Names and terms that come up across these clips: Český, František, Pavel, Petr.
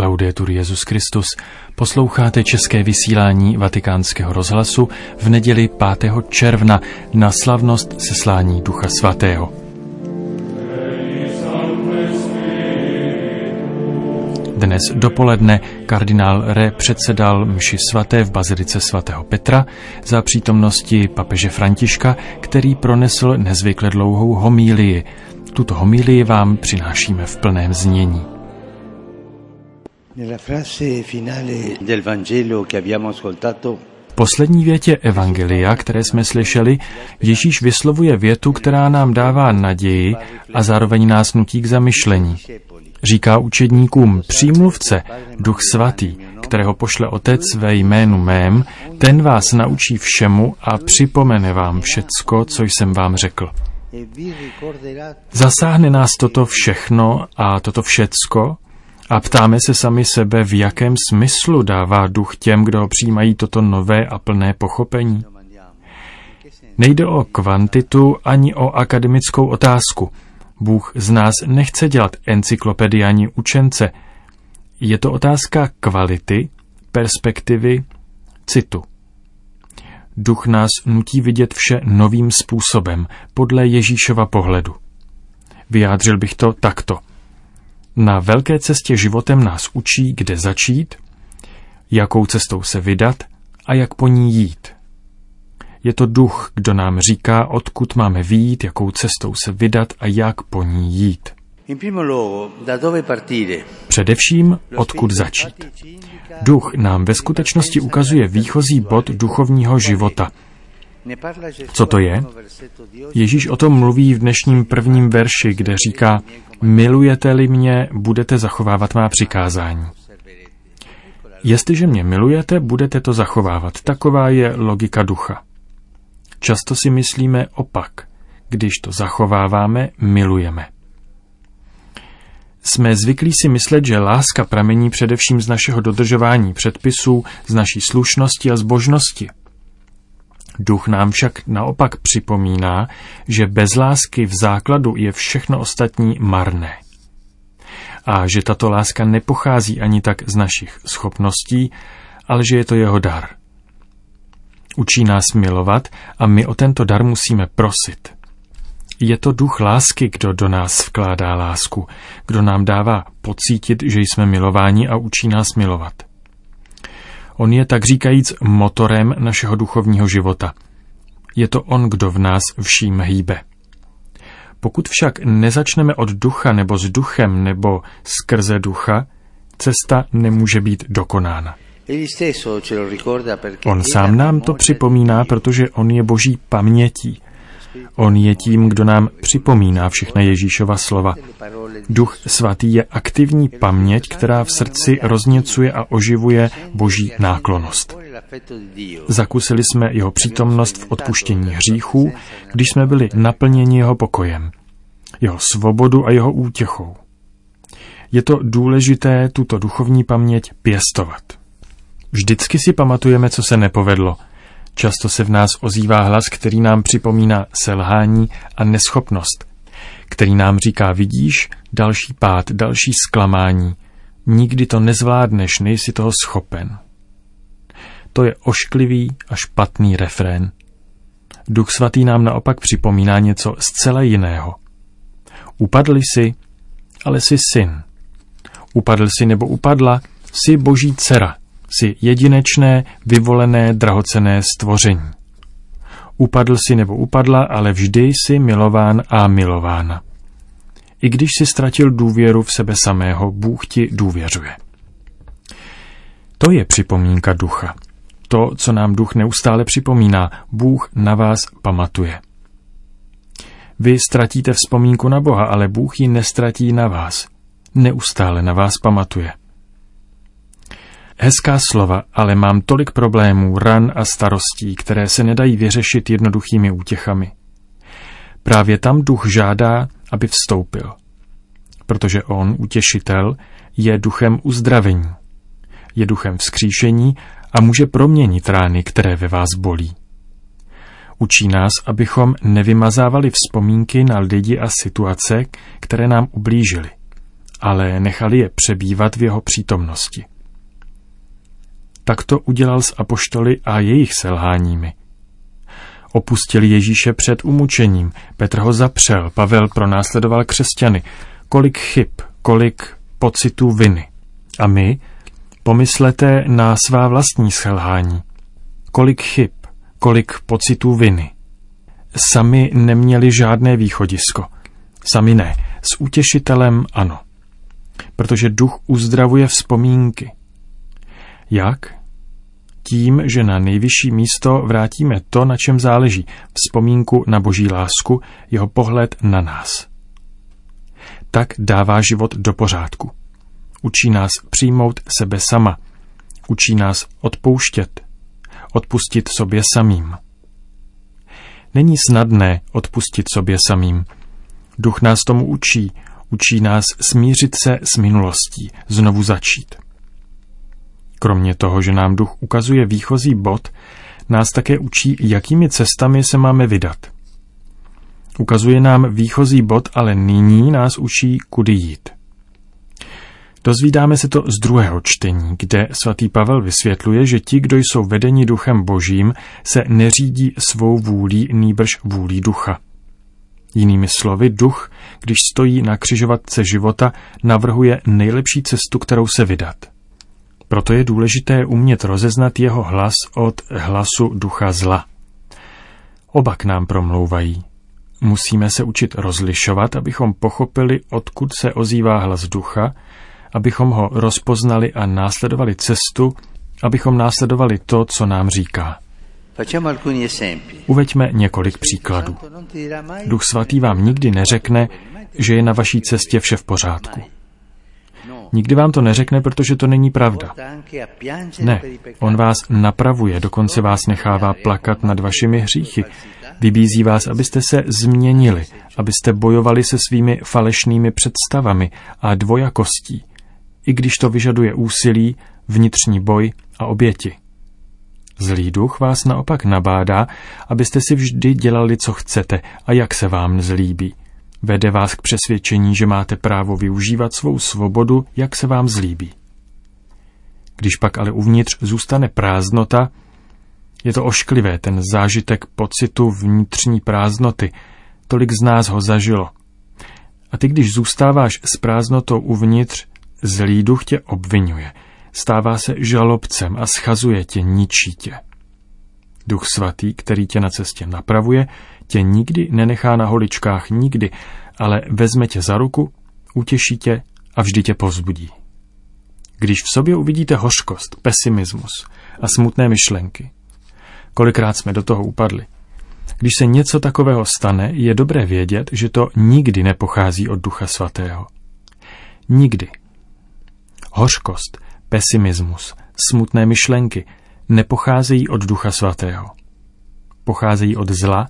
Laudetur Jesus Christus, posloucháte české vysílání Vatikánského rozhlasu v neděli 5. června na slavnost seslání Ducha Svatého. Dnes dopoledne kardinál Re předsedal mši svaté v bazilice svatého Petra za přítomnosti papeže Františka, který pronesl nezvykle dlouhou homílii. Tuto homílii vám přinášíme v plném znění. V poslední větě evangelia, které jsme slyšeli, Ježíš vyslovuje větu, která nám dává naději a zároveň nás nutí k zamyšlení. Říká učedníkům: přímluvce, Duch Svatý, kterého pošle Otec ve jménu mém, ten vás naučí všemu a připomene vám všecko, co jsem vám řekl. Zasáhne nás toto všechno a toto všecko a ptáme se sami sebe, v jakém smyslu dává Duch těm, kdo ho přijímají, toto nové a plné pochopení. Nejde o kvantitu ani o akademickou otázku. Bůh z nás nechce dělat encyklopediální učence. Je to otázka kvality, perspektivy, citu. Duch nás nutí vidět vše novým způsobem, podle Ježíšova pohledu. Vyjádřil bych to takto. Na velké cestě životem nás učí, kde začít, jakou cestou se vydat a jak po ní jít. Je to Duch, kdo nám říká, odkud máme vyjít, jakou cestou se vydat a jak po ní jít. Především, odkud začít. Duch nám ve skutečnosti ukazuje výchozí bod duchovního života. Co to je? Ježíš o tom mluví v dnešním prvním verši, kde říká: milujete-li mě, budete zachovávat má přikázání. Jestliže mě milujete, budete to zachovávat. Taková je logika ducha. Často si myslíme opak. Když to zachováváme, milujeme. Jsme zvyklí si myslet, že láska pramení především z našeho dodržování předpisů, z naší slušnosti a zbožnosti. Duch nám však naopak připomíná, že bez lásky v základu je všechno ostatní marné. A že tato láska nepochází ani tak z našich schopností, ale že je to jeho dar. Učí nás milovat a my o tento dar musíme prosit. Je to Duch lásky, kdo do nás vkládá lásku, kdo nám dává pocítit, že jsme milováni, a učí nás milovat. On je tak říkajíc motorem našeho duchovního života. Je to on, kdo v nás vším hýbe. Pokud však nezačneme od ducha nebo s duchem nebo skrze ducha, cesta nemůže být dokonána. On sám nám to připomíná, protože on je boží pamětí. On je tím, kdo nám připomíná všechna Ježíšova slova. Duch svatý je aktivní paměť, která v srdci rozněcuje a oživuje boží náklonnost. Zakusili jsme jeho přítomnost v odpuštění hříchů, když jsme byli naplněni jeho pokojem, jeho svobodu a jeho útěchou. Je to důležité tuto duchovní paměť pěstovat. Vždycky si pamatujeme, co se nepovedlo. Často se v nás ozývá hlas, který nám připomíná selhání a neschopnost, který nám říká: vidíš, další pád, další zklamání, nikdy to nezvládneš, nejsi toho schopen. To je ošklivý a špatný refrén. Duch svatý nám naopak připomíná něco zcela jiného. Upadl jsi, ale jsi syn. Upadl jsi nebo upadla, jsi boží dcera. Jsi jedinečné, vyvolené, drahocenné stvoření. Upadl si nebo upadla, ale vždy jsi milován a milována. I když si ztratil důvěru v sebe samého, Bůh ti důvěřuje. To je připomínka ducha. To, co nám duch neustále připomíná: Bůh na vás pamatuje. Vy ztratíte vzpomínku na Boha, ale Bůh ji neztratí na vás. Neustále na vás pamatuje. Hezká slova, ale mám tolik problémů, ran a starostí, které se nedají vyřešit jednoduchými útěchami. Právě tam duch žádá, aby vstoupil. Protože on, utěšitel, je duchem uzdravení. Je duchem vzkříšení a může proměnit rány, které ve vás bolí. Učí nás, abychom nevymazávali vzpomínky na lidi a situace, které nám ublížily, ale nechal je přebývat v jeho přítomnosti. Tak to udělal s apoštoly a jejich selháními. Opustil Ježíše před umučením, Petr ho zapřel, Pavel pronásledoval křesťany. Kolik chyb, kolik pocitů viny. A my? Pomyslete na svá vlastní selhání. Kolik chyb, kolik pocitů viny. Sami neměli žádné východisko. Sami ne, s utěšitelem ano. Protože duch uzdravuje vzpomínky. Jak? Tím, že na nejvyšší místo vrátíme to, na čem záleží, vzpomínku na Boží lásku, jeho pohled na nás. Tak dává život do pořádku. Učí nás přijmout sebe sama. Učí nás odpouštět. Odpustit sobě samým. Není snadné odpustit sobě samým. Duch nás tomu učí. Učí nás smířit se s minulostí. Znovu začít. Kromě toho, že nám duch ukazuje výchozí bod, nás také učí, jakými cestami se máme vydat. Ukazuje nám výchozí bod, ale nyní nás učí, kudy jít. Dozvídáme se to z druhého čtení, kde svatý Pavel vysvětluje, že ti, kdo jsou vedeni duchem božím, se neřídí svou vůlí, nýbrž vůlí ducha. Jinými slovy, duch, když stojí na křižovatce života, navrhuje nejlepší cestu, kterou se vydat. Proto je důležité umět rozeznat jeho hlas od hlasu ducha zla. Oba k nám promlouvají. Musíme se učit rozlišovat, abychom pochopili, odkud se ozývá hlas ducha, abychom ho rozpoznali a následovali cestu, abychom následovali to, co nám říká. Uveďme několik příkladů. Duch svatý vám nikdy neřekne, že je na vaší cestě vše v pořádku. Nikdy vám to neřekne, protože to není pravda. Ne, on vás napravuje, dokonce vás nechává plakat nad vašimi hříchy. Vybízí vás, abyste se změnili, abyste bojovali se svými falešnými představami a dvojakostí, i když to vyžaduje úsilí, vnitřní boj a oběti. Zlý duch vás naopak nabádá, abyste si vždy dělali, co chcete a jak se vám zlíbí. Vede vás k přesvědčení, že máte právo využívat svou svobodu, jak se vám zlíbí. Když pak ale uvnitř zůstane prázdnota, je to ošklivé, ten zážitek pocitu vnitřní prázdnoty. Tolik z nás ho zažilo. A ty, když zůstáváš s prázdnotou uvnitř, zlý duch tě obvinuje. Stává se žalobcem a schazuje tě, ničí tě. Duch svatý, který tě na cestě napravuje, tě nikdy nenechá na holičkách, nikdy, ale vezme tě za ruku, utěší tě a vždy tě povzbudí. Když v sobě uvidíte hořkost, pesimismus a smutné myšlenky, kolikrát jsme do toho upadli. Když se něco takového stane, je dobré vědět, že to nikdy nepochází od Ducha svatého. Nikdy. Hořkost, pesimismus, smutné myšlenky nepocházejí od Ducha svatého. Pocházejí od zla,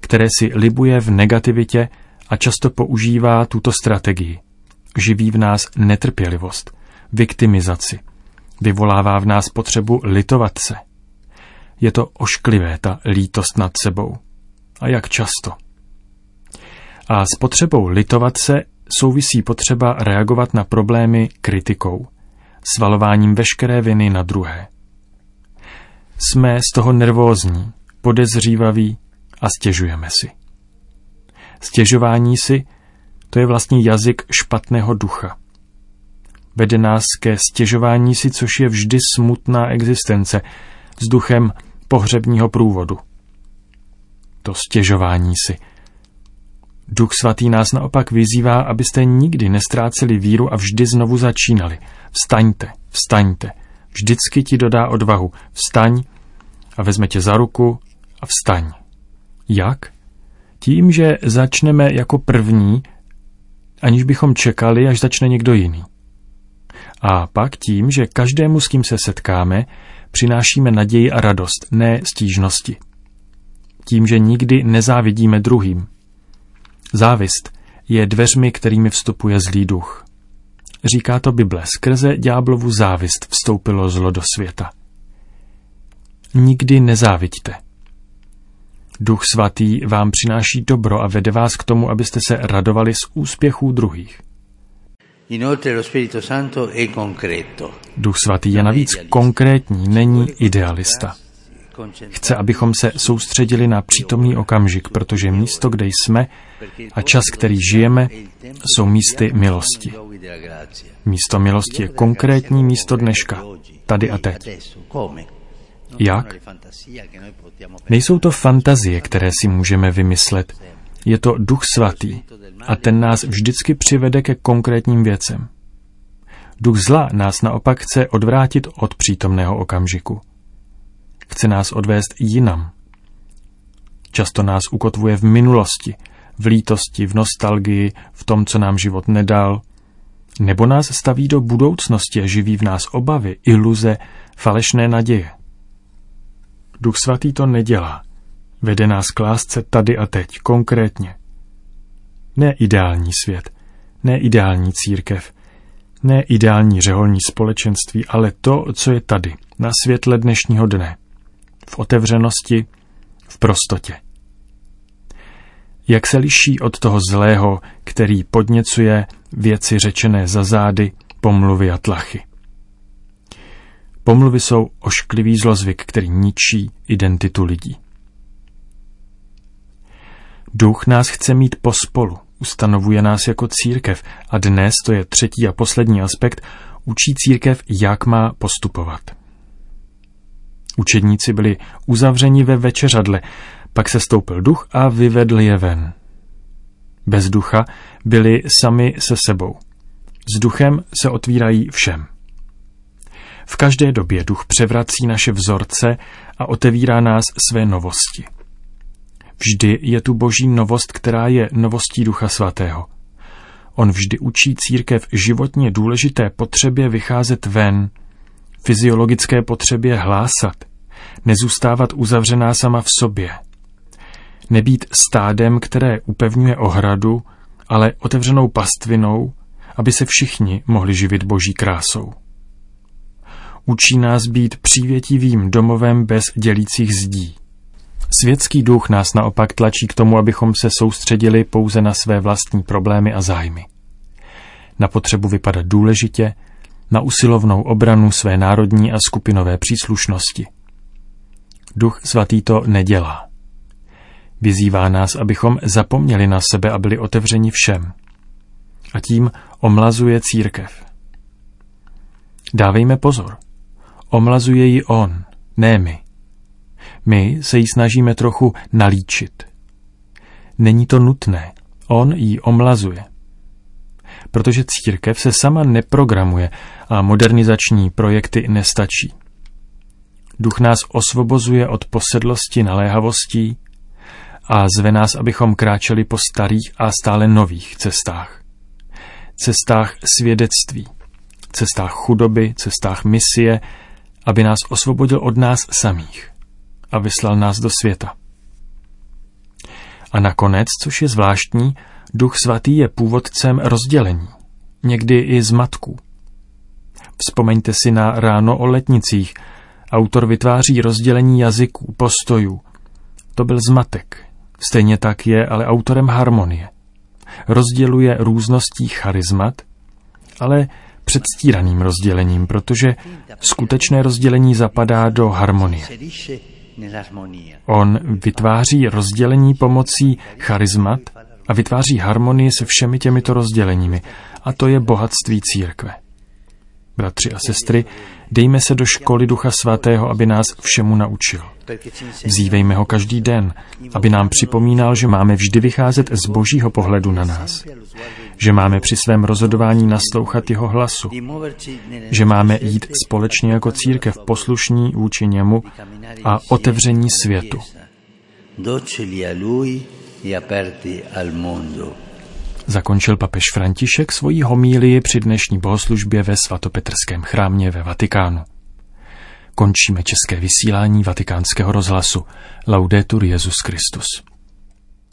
které si libuje v negativitě a často používá tuto strategii. Živí v nás netrpělivost, viktimizaci. Vyvolává v nás potřebu litovat se. Je to ošklivé, ta lítost nad sebou. A jak často. A s potřebou litovat se souvisí potřeba reagovat na problémy kritikou, svalováním veškeré viny na druhé. Jsme z toho nervózní, podezřívaví a stěžujeme si. Stěžování si, to je vlastně jazyk špatného ducha. Vede nás ke stěžování si, což je vždy smutná existence, s duchem pohřebního průvodu. To stěžování si. Duch svatý nás naopak vyzývá, abyste nikdy nestráceli víru a vždy znovu začínali. Vstaňte, vstaňte. Vždycky ti dodá odvahu. Vstaň a vezme tě za ruku a vstaň. Jak? Tím, že začneme jako první, aniž bychom čekali, až začne někdo jiný. A pak tím, že každému, s kým se setkáme, přinášíme naději a radost, ne stížnosti. Tím, že nikdy nezávidíme druhým. Závist je dveřmi, kterými vstupuje zlý duch. Říká to Bible, skrze ďáblovu závist vstoupilo zlo do světa. Nikdy nezáviďte. Duch svatý vám přináší dobro a vede vás k tomu, abyste se radovali z úspěchů druhých. Duch svatý je navíc konkrétní, není idealista. Chce, abychom se soustředili na přítomný okamžik, protože místo, kde jsme, a čas, který žijeme, jsou místy milosti. Místo milosti je konkrétní místo dneška, tady a teď. Jak? Nejsou to fantazie, které si můžeme vymyslet. Je to Duch svatý a ten nás vždycky přivede ke konkrétním věcem. Duch zla nás naopak chce odvrátit od přítomného okamžiku. Chce nás odvést jinam. Často nás ukotvuje v minulosti, v lítosti, v nostalgii, v tom, co nám život nedal, nebo nás staví do budoucnosti a živí v nás obavy, iluze, falešné naděje. Duch svatý to nedělá. Vede nás k lásce tady a teď, konkrétně. Ne ideální svět, ne ideální církev, ne ideální řeholní společenství, ale to, co je tady, na světle dnešního dne, v otevřenosti, v prostotě. Jak se liší od toho zlého, který podněcuje věci řečené za zády, pomluvy a tlachy? Pomluvy jsou ošklivý zlozvyk, který ničí identitu lidí. Duch nás chce mít pospolu, ustanovuje nás jako církev a dnes, to je třetí a poslední aspekt, učí církev, jak má postupovat. Učedníci byli uzavřeni ve večeřadle, pak se stoupil duch a vyvedl je ven. Bez ducha byli sami se sebou. S duchem se otvírají všem. V každé době duch převrací naše vzorce a otevírá nás své novosti. Vždy je tu boží novost, která je novostí Ducha svatého. On vždy učí církev životně důležité potřebě vycházet ven, fyziologické potřebě hlásat, nezůstávat uzavřená sama v sobě, nebýt stádem, které upevňuje ohradu, ale otevřenou pastvinou, aby se všichni mohli živit boží krásou. Učí nás být přívětivým domovem bez dělících zdí. Světský duch nás naopak tlačí k tomu, abychom se soustředili pouze na své vlastní problémy a zájmy. Na potřebu vypadat důležitě, na usilovnou obranu své národní a skupinové příslušnosti. Duch svatý to nedělá. Vyzývá nás, abychom zapomněli na sebe a byli otevřeni všem. A tím omlazuje církev. Dávejme pozor. Omlazuje ji on, ne my. My se ji snažíme trochu nalíčit. Není to nutné, on ji omlazuje. Protože církev se sama neprogramuje a modernizační projekty nestačí. Duch nás osvobozuje od posedlosti naléhavostí a zve nás, abychom kráčeli po starých a stále nových cestách. Cestách svědectví, cestách chudoby, cestách misie, aby nás osvobodil od nás samých a vyslal nás do světa. A nakonec, což je zvláštní, Duch svatý je původcem rozdělení, někdy i zmatků. Vzpomeňte si na Ráno o letnicích. Autor vytváří rozdělení jazyků, postojů. To byl zmatek. Stejně tak je ale autorem harmonie. Rozděluje růzností charizmat, ale předstíraným rozdělením, protože skutečné rozdělení zapadá do harmonie. On vytváří rozdělení pomocí charizmat a vytváří harmonii se všemi těmito rozděleními. A to je bohatství církve. Bratři a sestry, dejme se do školy Ducha svatého, aby nás všemu naučil. Vzívejme ho každý den, aby nám připomínal, že máme vždy vycházet z božího pohledu na nás. Že máme při svém rozhodování naslouchat jeho hlasu. Že máme jít společně jako církev poslušní vůči němu a otevření světu. Zakončil papež František svoji homílii při dnešní bohoslužbě ve svatopetrském chrámě ve Vatikánu. Končíme české vysílání Vatikánského rozhlasu. Laudetur Jesus Christus.